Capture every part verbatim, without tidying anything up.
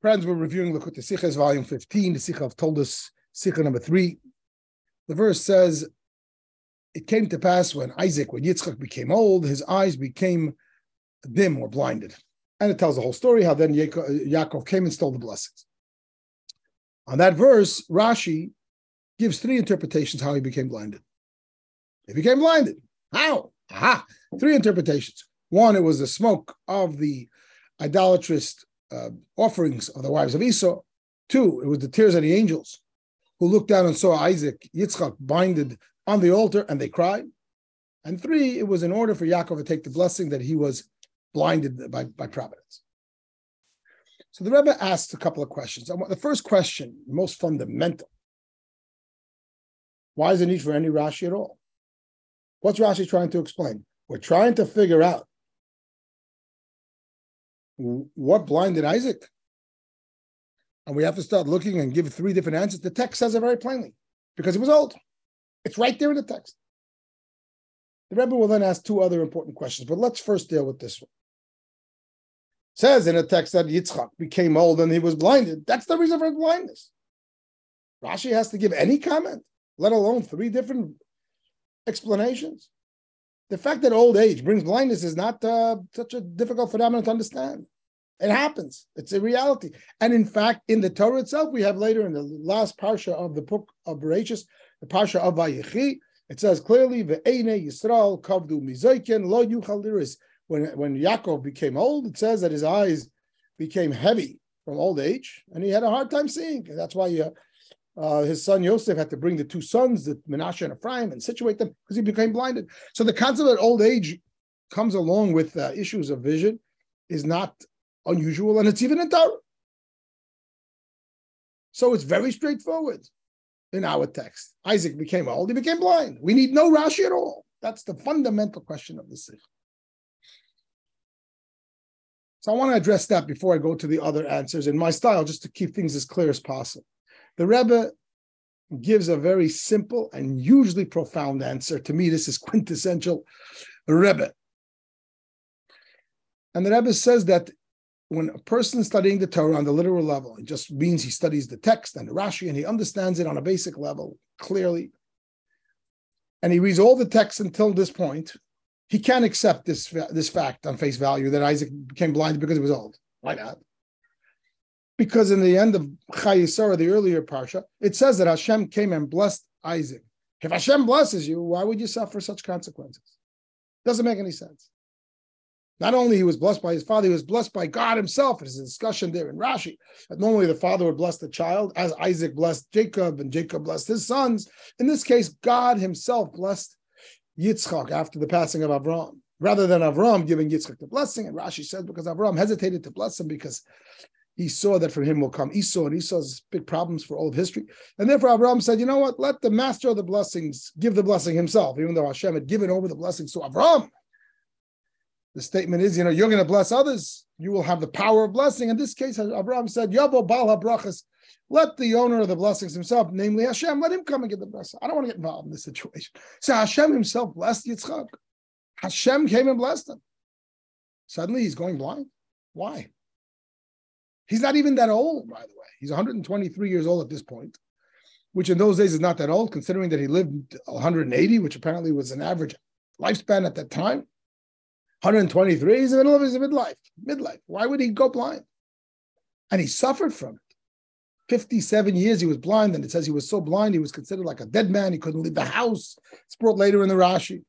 Friends, we're reviewing Likkutei Sichos, volume fifteen, the Sicha of Toldos, Sicha number three. The verse says, it came to pass when Isaac, when Yitzchak became old, his eyes became dim or blinded. And it tells the whole story, how then Yaakov, Yaakov came and stole the blessings. On that verse, Rashi gives three interpretations how he became blinded. He became blinded. How? Aha! Three interpretations. One, it was the smoke of the idolatrous Uh, offerings of the wives of Esau. Two, it was the tears of the angels who looked down and saw Isaac, Yitzchak, binded on the altar, and they cried. And three, it was in order for Yaakov to take the blessing that he was blinded by, by providence. So the Rebbe asked a couple of questions. The first question, the most fundamental, why is there need for any Rashi at all? What's Rashi trying to explain? We're trying to figure out what blinded Isaac? And we have to start looking and give three different answers. The text says it very plainly, because he was old. It's right there in the text. The Rebbe will then ask two other important questions, but let's first deal with this one. It says in the text that Yitzchak became old and he was blinded. That's the reason for his blindness. Rashi has to give any comment, let alone three different explanations. The fact that old age brings blindness is not uh, such a difficult phenomenon to understand. It happens. It's a reality. And in fact, in the Torah itself, we have later in the last parsha of the book of Bereishis, the parsha of Vayichi, it says clearly, V'einei Yisrael kavdu mizaken lo yuchal lirot. When when Yaakov became old, it says that his eyes became heavy from old age, and he had a hard time seeing. And that's why he, uh, Uh, his son Yosef had to bring the two sons, the Menashe and Ephraim, and situate them because he became blinded. So the concept that old age comes along with uh, issues of vision is not unusual, and it's even in Torah. So it's very straightforward in our text. Isaac became old, he became blind. We need no Rashi at all. That's the fundamental question of the Sicha. So I want to address that before I go to the other answers in my style, just to keep things as clear as possible. The Rebbe gives a very simple and usually profound answer. To me, this is quintessential Rebbe. And the Rebbe says that when a person studying the Torah on the literal level, it just means he studies the text and the Rashi, and he understands it on a basic level, clearly. And he reads all the texts until this point. He can't accept this, this fact on face value that Isaac became blind because he was old. Why not? Because in the end of Chayisara, the earlier parsha, it says that Hashem came and blessed Isaac. If Hashem blesses you, why would you suffer such consequences? Doesn't make any sense. Not only he was blessed by his father, he was blessed by God himself. There's a discussion there in Rashi that normally the father would bless the child, as Isaac blessed Jacob, and Jacob blessed his sons. In this case, God himself blessed Yitzchak after the passing of Avram, rather than Avram giving Yitzchak the blessing. And Rashi says because Avram hesitated to bless him because he saw that from him will come Esau, and Esau's big problems for all of history. And therefore, Abraham said, you know what? Let the master of the blessings give the blessing himself, even though Hashem had given over the blessings to Abraham. The statement is, you know, you're going to bless others. You will have the power of blessing. In this case, Abraham said, Yavo Baal HaBrachas, let the owner of the blessings himself, namely Hashem, let him come and get the blessing. I don't want to get involved in this situation. So Hashem himself blessed Yitzchak. Hashem came and blessed him. Suddenly, he's going blind. Why? He's not even that old, by the way. He's one hundred twenty-three years old at this point, which in those days is not that old, considering that he lived one hundred eighty, which apparently was an average lifespan at that time. one hundred twenty-three, he's in the middle of his midlife. Midlife. Why would he go blind? And he suffered from it. fifty-seven years he was blind, and it says he was so blind he was considered like a dead man. He couldn't leave the house. It's brought later in the Rashi.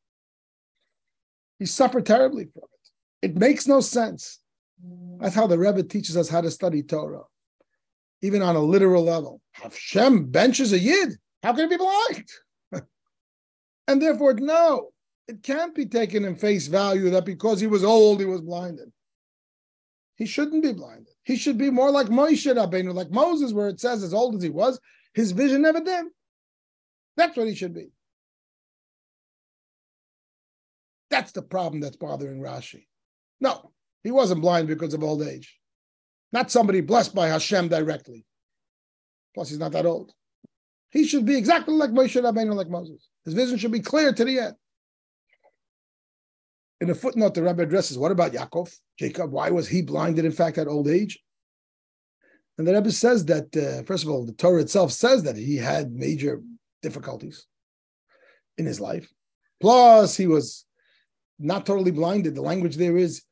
He suffered terribly from it. It makes no sense. That's how the Rebbe teaches us how to study Torah, even on a literal level. Hashem benches a Yid. How can it be blind? And therefore, no, it can't be taken in face value that because he was old, he was blinded. He shouldn't be blinded. He should be more like Moshe Rabbeinu, like Moses, where it says as old as he was, his vision never dimmed. That's what he should be. That's the problem that's bothering Rashi. No. He wasn't blind because of old age. Not somebody blessed by Hashem directly. Plus, he's not that old. He should be exactly like Moshe Rabbeinu, like Moses. His vision should be clear to the end. In a footnote, the Rebbe addresses, what about Yaakov, Jacob? Why was he blinded, in fact, at old age? And the Rebbe says that, uh, first of all, the Torah itself says that he had major difficulties in his life. Plus, he was not totally blinded. The language there is,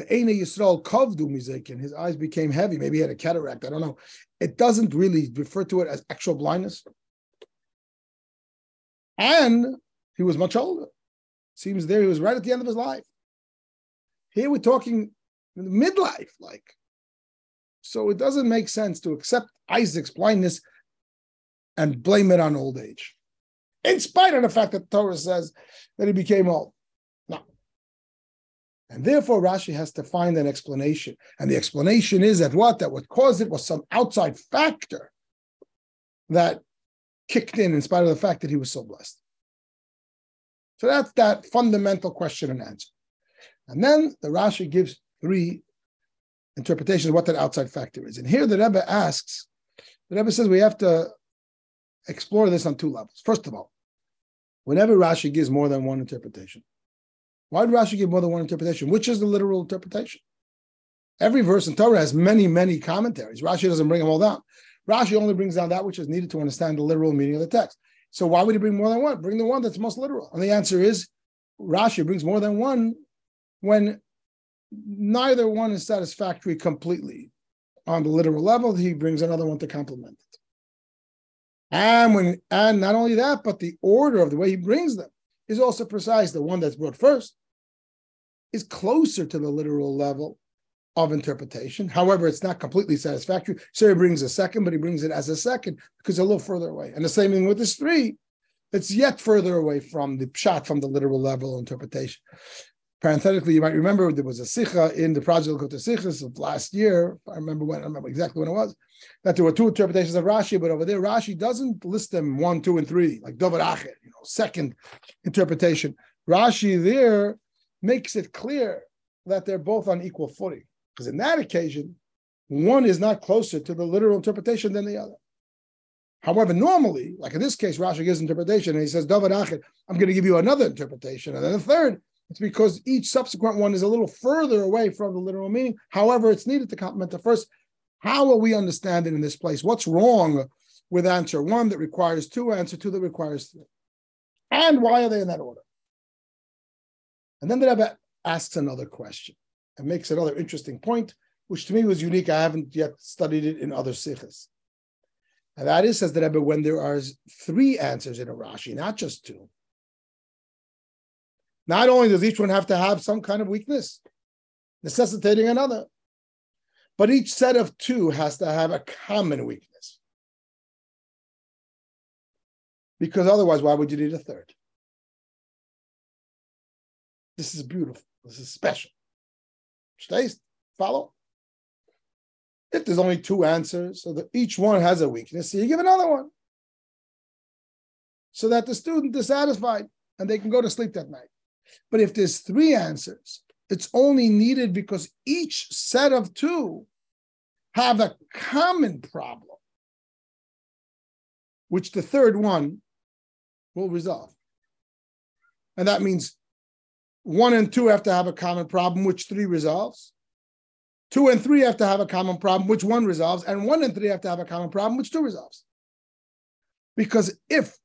V'einei Yisrael kavdu mizaken. His eyes became heavy. Maybe he had a cataract. I don't know. It doesn't really refer to it as actual blindness. And he was much older. Seems there he was right at the end of his life. Here we're talking midlife, like. So it doesn't make sense to accept Isaac's blindness and blame it on old age, in spite of the fact that the Torah says that he became old. No. And therefore, Rashi has to find an explanation. And the explanation is that what? That what caused it was some outside factor that kicked in, in spite of the fact that he was so blessed. So that's that fundamental question and answer. And then the Rashi gives three interpretations of what that outside factor is. And here the Rebbe asks, the Rebbe says we have to explore this on two levels. First of all, whenever Rashi gives more than one interpretation, why did Rashi give more than one interpretation? Which is the literal interpretation? Every verse in Torah has many, many commentaries. Rashi doesn't bring them all down. Rashi only brings down that which is needed to understand the literal meaning of the text. So why would he bring more than one? Bring the one that's most literal. And the answer is Rashi brings more than one when neither one is satisfactory completely. On the literal level, he brings another one to complement it. And when, and not only that, but the order of the way he brings them is also precise. The one that's brought first is closer to the literal level of interpretation. However, it's not completely satisfactory. So he brings a second, but he brings it as a second because it's a little further away. And the same thing with this three. It's yet further away from the pshat, from the literal level of interpretation. Parenthetically, you might remember there was a Sicha in the Prajdal Kota Sicha of last year. I remember when I remember exactly when it was, that there were two interpretations of Rashi, but over there, Rashi doesn't list them one, two, and three, like Davar acher, you know, second interpretation. Rashi there makes it clear that they're both on equal footing. Because in that occasion, one is not closer to the literal interpretation than the other. However, normally, like in this case, Rashi gives interpretation and he says, Davar acher, I'm going to give you another interpretation, and then a third. It's because each subsequent one is a little further away from the literal meaning. However, it's needed to complement the first. How will we understand it in this place? What's wrong with answer one that requires two, answer two that requires three? And why are they in that order? And then the Rebbe asks another question and makes another interesting point, which to me was unique. I haven't yet studied it in other sichas. And that is, says the Rebbe, when there are three answers in a Rashi, not just two, not only does each one have to have some kind of weakness, necessitating another, but each set of two has to have a common weakness. Because otherwise, why would you need a third? This is beautiful. This is special. Stays, follow. If there's only two answers, so that each one has a weakness, so you give another one, so that the student is satisfied and they can go to sleep that night. But if there's three answers, it's only needed because each set of two have a common problem, which the third one will resolve. And that means one and two have to have a common problem, which three resolves. Two and three have to have a common problem, which one resolves. And one and three have to have a common problem, which two resolves. Because if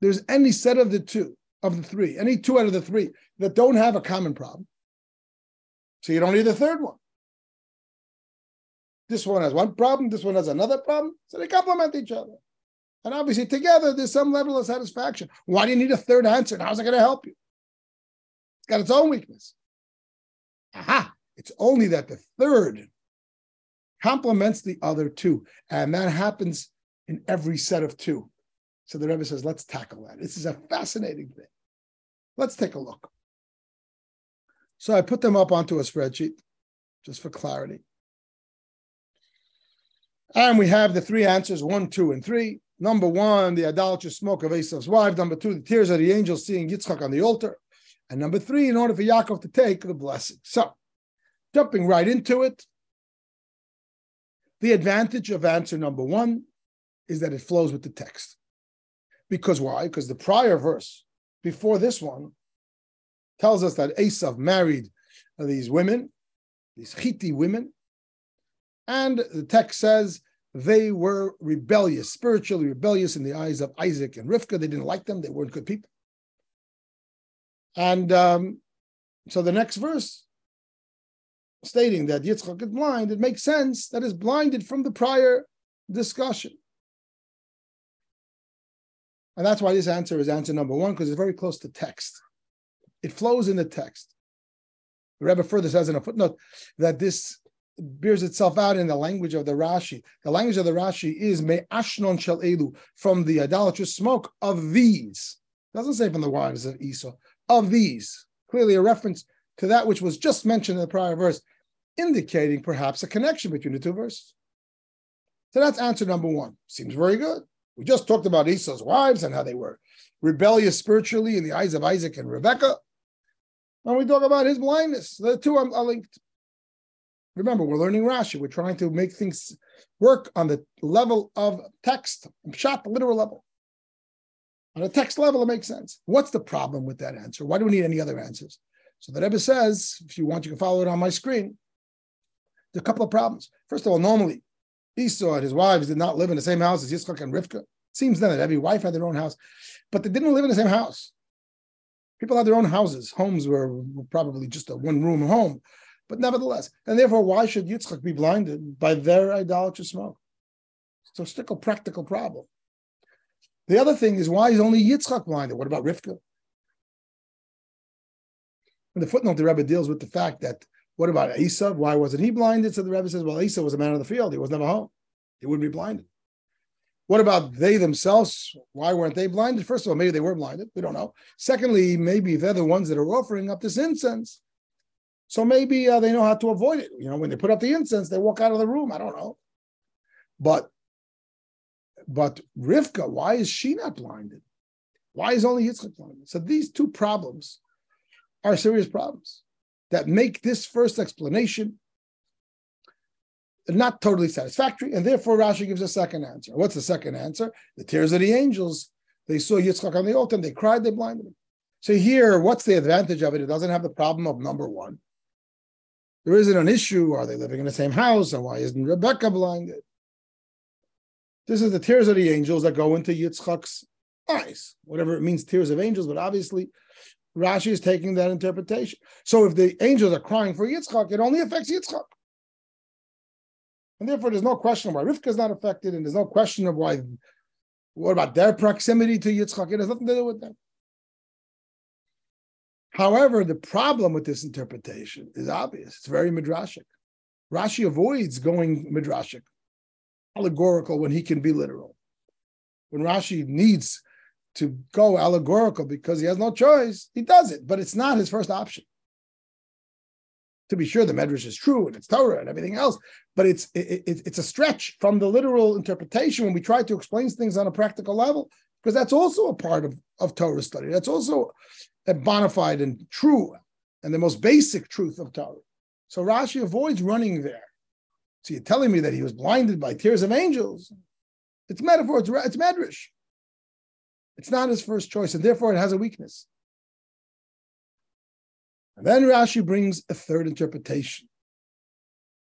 there's any set of the two, of the three, any two out of the three that don't have a common problem, so you don't need the third one. This one has one problem, this one has another problem, so they complement each other. And obviously together, there's some level of satisfaction. Why do you need a third answer? How's it going to help you? It's got its own weakness. Aha! It's only that the third complements the other two. And that happens in every set of two. So the Rebbe says, let's tackle that. This is a fascinating thing. Let's take a look. So I put them up onto a spreadsheet, just for clarity. And we have the three answers, one, two, and three. Number one, the idolatrous smoke of Esau's wife. Number two, the tears of the angels seeing Yitzchak on the altar. And number three, in order for Yaakov to take the blessing. So, jumping right into it, the advantage of answer number one is that it flows with the text. Because why? Because the prior verse before this one tells us that Esau married these women, these Khiti women, and the text says they were rebellious, spiritually rebellious in the eyes of Isaac and Rivka. They didn't like them. They weren't good people. And um, so the next verse, stating that Yitzchak is blind, it makes sense that is blinded from the prior discussion. And that's why this answer is answer number one, because it's very close to text. It flows in the text. The Rebbe further says in a footnote that this bears itself out in the language of the Rashi. The language of the Rashi is me'ashnon shel elu, from the idolatrous smoke of these. It doesn't say from the wives of Esau, of these. Clearly a reference to that which was just mentioned in the prior verse, indicating perhaps a connection between the two verses. So that's answer number one. Seems very good. We just talked about Esau's wives and how they were rebellious spiritually in the eyes of Isaac and Rebekah. And we talk about his blindness. The two are linked. Remember, we're learning Rashi. We're trying to make things work on the level of text, Pshat, the literal level. On a text level, it makes sense. What's the problem with that answer? Why do we need any other answers? So the Rebbe says, if you want, you can follow it on my screen. There are a couple of problems. First of all, normally, Esau and his wives did not live in the same house as Yitzchak and Rivka. It seems then that every wife had their own house, but they didn't live in the same house. People had their own houses. Homes were, were probably just a one-room home, but nevertheless. And therefore, why should Yitzchak be blinded by their idolatrous smoke? So stick a practical problem. The other thing is, why is only Yitzchak blinded? What about Rivka? In the footnote, the Rebbe deals with the fact that, what about Esau? Why wasn't he blinded? So the Rebbe says, well, Esau was a man of the field. He was never home. He wouldn't be blinded. What about they themselves? Why weren't they blinded? First of all, maybe they were blinded. We don't know. Secondly, maybe they're the ones that are offering up this incense. So maybe uh, they know how to avoid it. You know, when they put up the incense, they walk out of the room. I don't know. But, but Rivka, why is she not blinded? Why is only Yitzchak blinded? So these two problems are serious problems that make this first explanation not totally satisfactory, and therefore Rashi gives a second answer. What's the second answer? The tears of the angels. They saw Yitzchak on the altar, and they cried, they blinded him. So here, what's the advantage of it? It doesn't have the problem of number one. There isn't an issue, are they living in the same house, and why isn't Rebekah blinded? This is the tears of the angels that go into Yitzchak's eyes, whatever it means, tears of angels, but obviously Rashi is taking that interpretation. So if the angels are crying for Yitzchak, it only affects Yitzchak. And therefore, there's no question why Rivka is not affected, and there's no question of why, what about their proximity to Yitzchak? It has nothing to do with them. However, the problem with this interpretation is obvious. It's very midrashic. Rashi avoids going midrashic, allegorical, when he can be literal. When Rashi needs to go allegorical because he has no choice, he does it, but it's not his first option. To be sure, the Medrash is true, and it's Torah and everything else, but it's it, it, it's a stretch from the literal interpretation when we try to explain things on a practical level, because that's also a part of, of Torah study. That's also a bona fide and true, and the most basic truth of Torah. So Rashi avoids running there. So you're telling me that he was blinded by tears of angels. It's metaphor, it's, it's Medrash. It's not his first choice, and therefore it has a weakness. And then Rashi brings a third interpretation,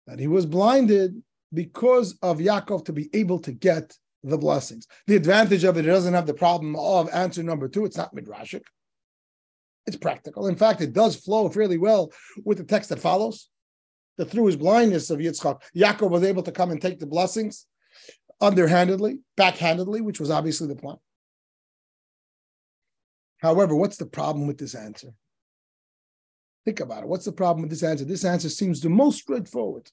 that he was blinded because of Yaakov to be able to get the blessings. The advantage of it, it doesn't have the problem of answer number two. It's not midrashic. It's practical. In fact, it does flow fairly well with the text that follows, that through his blindness of Yitzchak, Yaakov was able to come and take the blessings underhandedly, backhandedly, which was obviously the plan. However, what's the problem with this answer? Think about it. What's the problem with this answer? This answer seems the most straightforward.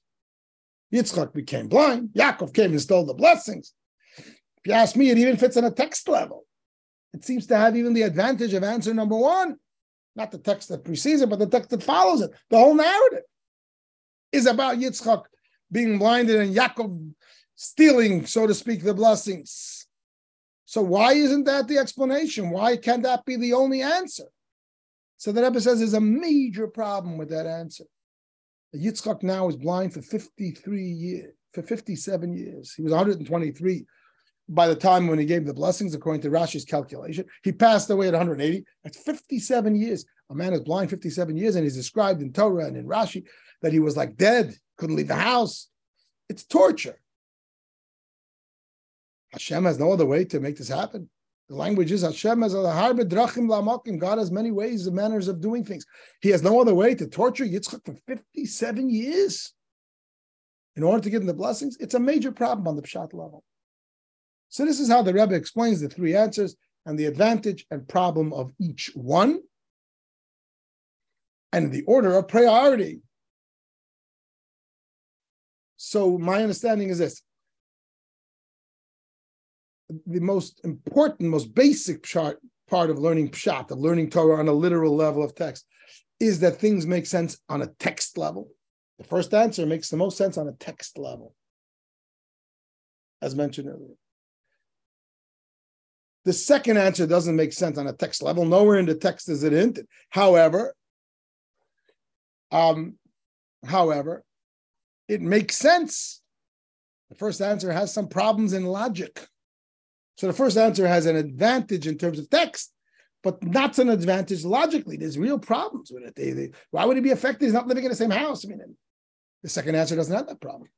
Yitzchak became blind. Yaakov came and stole the blessings. If you ask me, it even fits on a text level. It seems to have even the advantage of answer number one. Not the text that precedes it, but the text that follows it. The whole narrative is about Yitzchak being blinded and Yaakov stealing, so to speak, the blessings. So why isn't that the explanation? Why can't that be the only answer? So the Rebbe says there's a major problem with that answer. Yitzchak now is blind for fifty-three years, for fifty-seven years. He was one hundred twenty-three by the time when he gave the blessings, according to Rashi's calculation. He passed away at one hundred eighty. That's fifty-seven years. A man is blind fifty-seven years, and he's described in Torah and in Rashi that he was like dead, couldn't leave the house. It's torture. Hashem has no other way to make this happen. The language is Hashem has harbe drachim la'amakim. God has many ways and manners of doing things. He has no other way to torture Yitzchak for fifty-seven years in order to give him the blessings. It's a major problem on the Pshat level. So this is how the Rebbe explains the three answers and the advantage and problem of each one, and the order of priority. So my understanding is this. The most important, most basic part of learning Pshat, of learning Torah on a literal level of text, is that things make sense on a text level. The first answer makes the most sense on a text level, as mentioned earlier. The second answer doesn't make sense on a text level. Nowhere in the text is it hinted. However, um, however, it makes sense. The first answer has some problems in logic. So the first answer has an advantage in terms of text, but not an advantage logically. There's real problems with it. They, they, why would he be affected? He's not living in the same house. I mean, the second answer doesn't have that problem.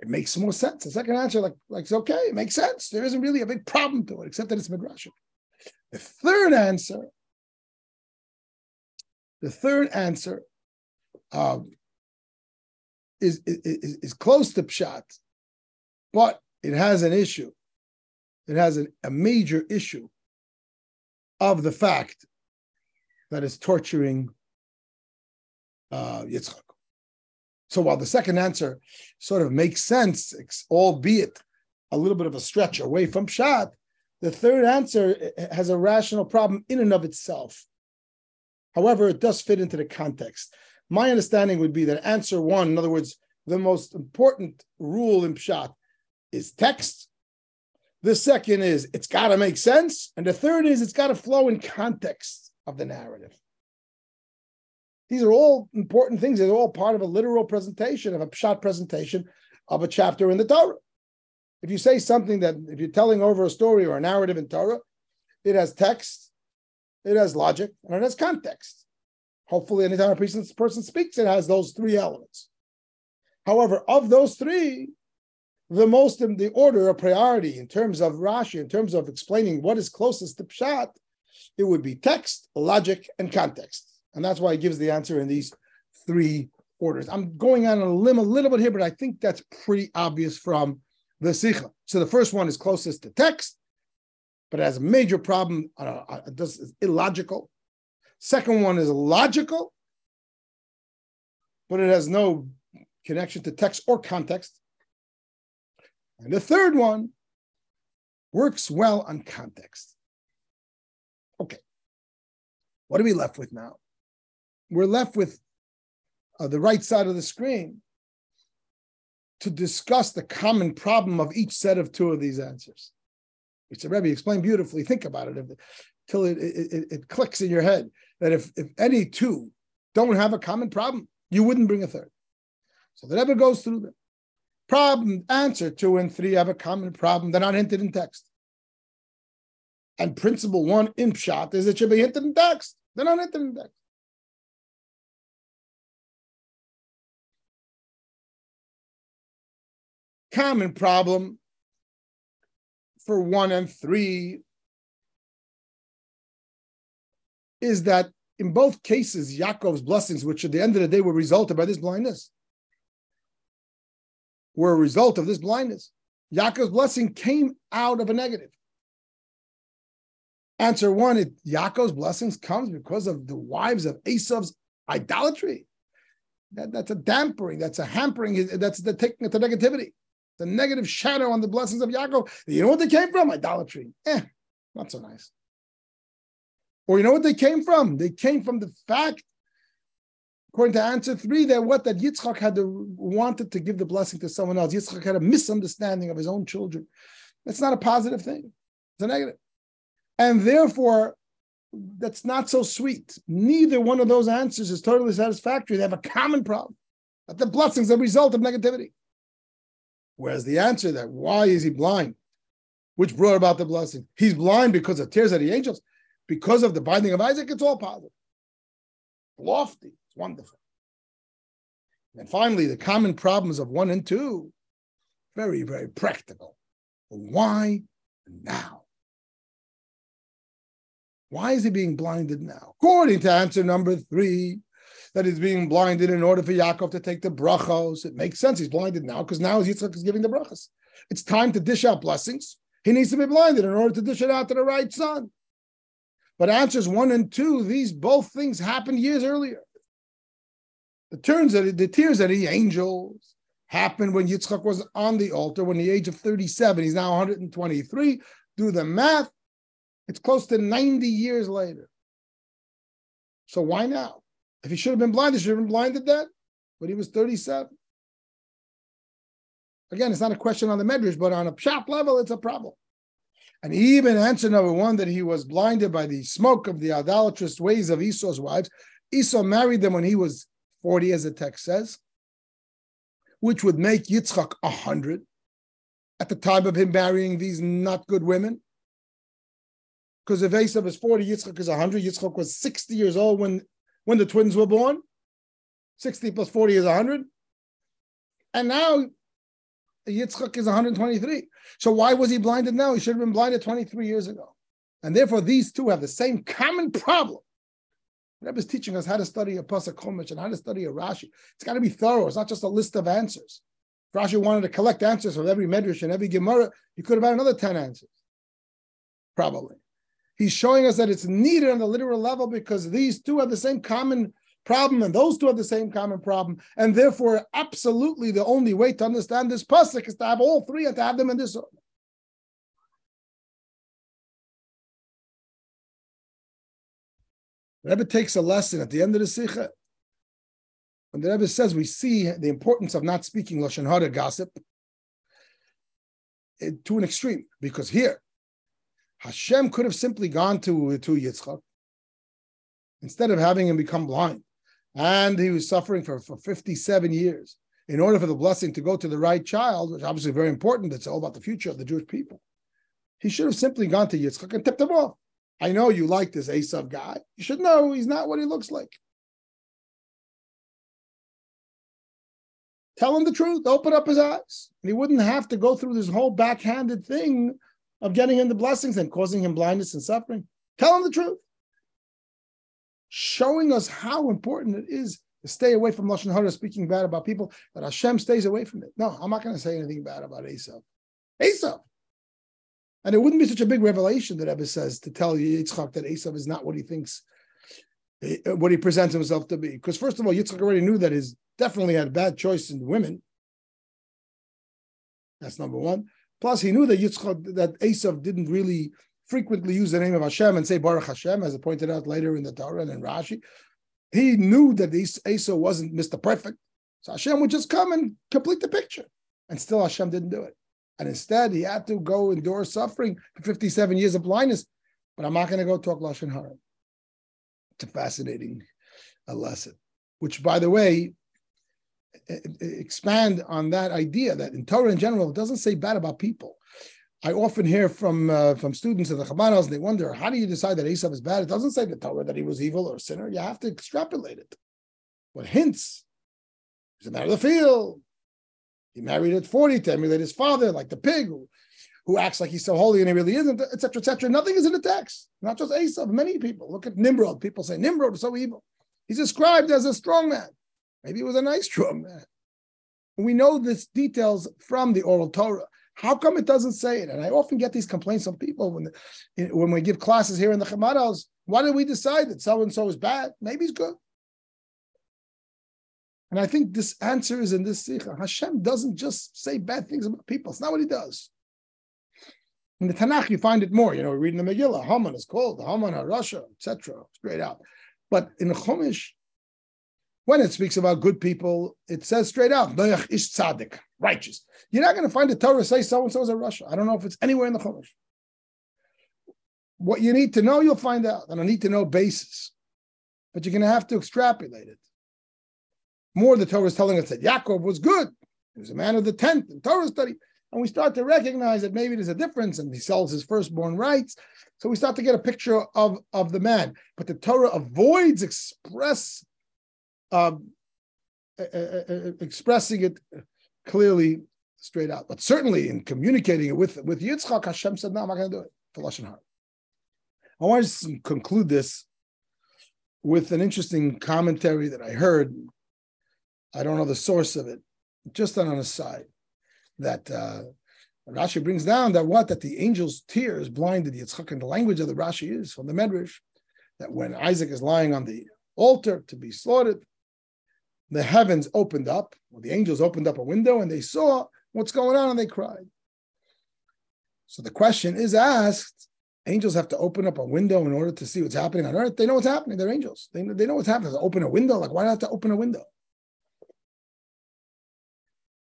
It makes more sense. The second answer, like, like it's okay, it makes sense. There isn't really a big problem to it, except that it's midrashic. The third answer, the third answer um, is, is, is close to Pshat, but it has an issue. It has an, a major issue of the fact that it's torturing uh, Yitzchak. So while the second answer sort of makes sense, albeit a little bit of a stretch away from Pshat, the third answer has a rational problem in and of itself. However, it does fit into the context. My understanding would be that answer one, in other words, the most important rule in Pshat is text. The second is it's got to make sense. And the third is it's got to flow in context of the narrative. These are all important things. They're all part of a literal presentation, of a Pshat presentation of a chapter in the Torah. If you say something that, if you're telling over a story or a narrative in Torah, it has text, it has logic, and it has context. Hopefully, anytime a person speaks, it has those three elements. However, of those three, the most in the order of priority in terms of Rashi, in terms of explaining what is closest to Pshat, it would be text, logic, and context. And that's why it gives the answer in these three orders. I'm going out on a limb a little bit here, but I think that's pretty obvious from the Sicha. So the first one is closest to text, but it has a major problem. Uh, it's illogical. Second one is logical, but it has no connection to text or context. And the third one works well on context. Okay. What are we left with now? We're left with uh, the right side of the screen to discuss the common problem of each set of two of these answers, which the Rebbe explained beautifully. Think about it until it, it, it, it clicks in your head that if, if any two don't have a common problem, you wouldn't bring a third. So the Rebbe goes through them. Problem, answer two and three have a common problem. They're not hinted in text. And principle one in Pshat is it should be hinted in text. They're not hinted in text. Common problem for one and three is that in both cases, Yaakov's blessings, which at the end of the day were resulted by this blindness, were a result of this blindness. Yaakov's blessing came out of a negative. Answer one, it, Yaakov's blessings comes because of the wives of Esau's idolatry. That, that's a dampering, that's a hampering, that's the taking it to negativity. The negative shadow on the blessings of Yaakov. You know what they came from? Idolatry. Eh, not so nice. Or you know what they came from? They came from the fact, according to answer three, that what that Yitzchak had to, wanted to give the blessing to someone else. Yitzchak had a misunderstanding of his own children. That's not a positive thing. It's a negative. And therefore, that's not so sweet. Neither one of those answers is totally satisfactory. They have a common problem. That the blessings are a result of negativity. Whereas the answer that why is he blind, which brought about the blessing? He's blind because of tears of the angels, because of the binding of Isaac. It's all positive, lofty, it's wonderful. And finally, the common problems of one and two very, very practical. Why now? Why is he being blinded now? According to answer number three, that he's being blinded in order for Yaakov to take the brachos. It makes sense. He's blinded now because now Yitzchak is giving the brachos. It's time to dish out blessings. He needs to be blinded in order to dish it out to the right son. But answers one and two, these both things happened years earlier. The turns that the tears of the angels happened when Yitzchak was on the altar, when the age of thirty-seven, he's now one hundred twenty-three. Do the math. It's close to ninety years later. So why now? If he should have been blinded, should have been blinded then, but he was thirty-seven. Again, it's not a question on the medrash, but on a pshat level, it's a problem. And even answer number one, that he was blinded by the smoke of the idolatrous ways of Esau's wives. Esau married them when he was forty, as the text says, which would make Yitzchak one hundred at the time of him marrying these not good women. Because if Esau is forty, Yitzchak is one hundred. Yitzchak was sixty years old when, when the twins were born. sixty plus forty is one hundred. And now Yitzchak is one hundred twenty-three. So why was he blinded now? He should have been blinded twenty-three years ago. And therefore, these two have the same common problem. The Rebbe is teaching us how to study a pasuk chumash and how to study a Rashi. It's got to be thorough. It's not just a list of answers. If Rashi wanted to collect answers from every medrash and every gemara, he could have had another ten answers, probably. He's showing us that it's needed on the literal level because these two have the same common problem and those two have the same common problem. And therefore, absolutely the only way to understand this pasuk is to have all three and to have them in this order. The Rebbe takes a lesson at the end of the Sicha. When the Rebbe says we see the importance of not speaking Lashon Hara gossip to an extreme, because here, Hashem could have simply gone to, to Yitzchak instead of having him become blind. And he was suffering for, for fifty-seven years in order for the blessing to go to the right child, which is obviously very important. It's all about the future of the Jewish people. He should have simply gone to Yitzchak and tipped him off. I know you like this Esau guy. You should know he's not what he looks like. Tell him the truth. Open up his eyes. And he wouldn't have to go through this whole backhanded thing of getting him the blessings and causing him blindness and suffering. Tell him the truth. Showing us how important it is to stay away from Lashon Hara, speaking bad about people, that Hashem stays away from it. No, I'm not going to say anything bad about Esau. Esau. And it wouldn't be such a big revelation that Rebbe says to tell Yitzchak that Esau is not what he thinks, what he presents himself to be. Because first of all, Yitzchak already knew that he's definitely had a bad choice in women. That's number one. Plus, he knew that Yitzchak, that Esau didn't really frequently use the name of Hashem and say Baruch Hashem, as it pointed out later in the Torah and in Rashi. He knew that Esau wasn't Mister Perfect. So Hashem would just come and complete the picture. And still Hashem didn't do it. And instead, he had to go endure suffering for fifty-seven years of blindness. But I'm not going to go talk Lashon Hara. It's a fascinating lesson, which, by the way, expand on that idea that in Torah in general, it doesn't say bad about people. I often hear from uh, from students of the Chabad house, and they wonder, how do you decide that Esau is bad? It doesn't say in the Torah that he was evil or a sinner. You have to extrapolate it. What hints? He's a man of the field. He married at forty to emulate his father, like the pig, who, who acts like he's so holy and he really isn't, et cetera, et cetera. Nothing is in the text. Not just Esau, many people. Look at Nimrod. People say Nimrod is so evil. He's described as a strong man. Maybe he was a nice strong man. We know these details from the oral Torah. How come it doesn't say it? And I often get these complaints from people when, the, when we give classes here in the Chabad house. Why did we decide that so-and-so is bad? Maybe he's good. And I think this answer is in this Sicha. Hashem doesn't just say bad things about people. It's not what he does. In the Tanakh, you find it more. You know, we read in the Megillah, Haman is called, Haman, Arasha, et cetera, straight out. But in Chumash, when it speaks about good people, it says straight out, Noach ish tzadik, righteous. You're not going to find the Torah say so-and-so is a rasha. I don't know if it's anywhere in the Chumash. What you need to know, you'll find out on a need-to-know basis. But you're going to have to extrapolate it. More, the Torah is telling us that Yaakov was good. He was a man of the tenth in Torah study. And we start to recognize that maybe there's a difference and he sells his firstborn rights. So we start to get a picture of, of the man. But the Torah avoids express uh, uh, uh, expressing it clearly straight out. But certainly in communicating it with, with Yitzchak, Hashem said, no, I'm not going to do it. The Lashon Hara. I want to conclude this with an interesting commentary that I heard. I don't know the source of it. Just on an aside, that uh, Rashi brings down that what? That the angel's tears blinded Yitzchak, and the language of the Rashi is from the Medrash, that when Isaac is lying on the altar to be slaughtered, the heavens opened up, well, the angels opened up a window, and they saw what's going on, and they cried. So the question is asked, angels have to open up a window in order to see what's happening on earth. They know what's happening. They're angels. They, they know what's happening. They open a window. Like, why do I have to open a window?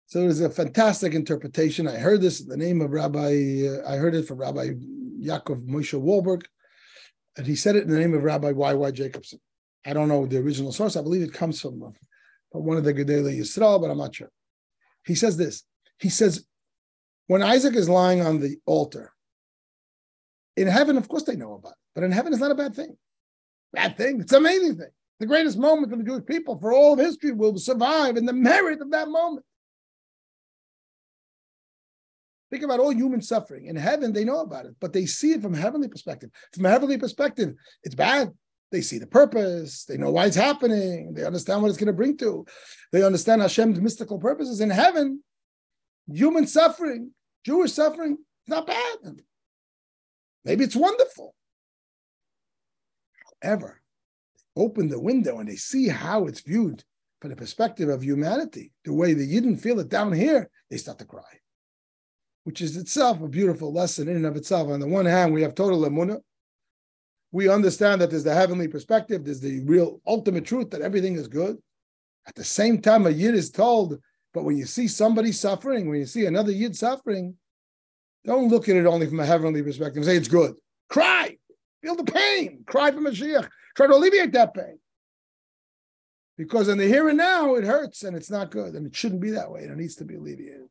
So it was a fantastic interpretation. I heard this in the name of Rabbi, uh, I heard it from Rabbi Yaakov Moshe Wahlberg, and he said it in the name of Rabbi Y Y. Jacobson. I don't know the original source. I believe it comes from, uh, from one of the Gedele Yisrael, but I'm not sure. He says this. He says, when Isaac is lying on the altar, in heaven, of course they know about it, but in heaven it's not a bad thing. Bad thing, it's an amazing thing. The greatest moment for the Jewish people for all of history will survive in the merit of that moment. Think about all human suffering. In heaven, they know about it, but they see it from a heavenly perspective. From a heavenly perspective, it's bad. They see the purpose. They know why it's happening. They understand what it's going to bring to. They understand Hashem's mystical purposes. In heaven, human suffering, Jewish suffering, is not bad. Maybe it's wonderful. However, they open the window and they see how it's viewed from the perspective of humanity. The way the Yidden feel it down here, they start to cry, which is itself a beautiful lesson in and of itself. On the one hand, we have total emunah. We understand that there's the heavenly perspective, there's the real ultimate truth that everything is good. At the same time, a Yid is told, but when you see somebody suffering, when you see another Yid suffering, don't look at it only from a heavenly perspective. Say it's good. Cry. Feel the pain. Cry for Mashiach. Try to alleviate that pain. Because in the here and now, it hurts and it's not good. And it shouldn't be that way. And it needs to be alleviated.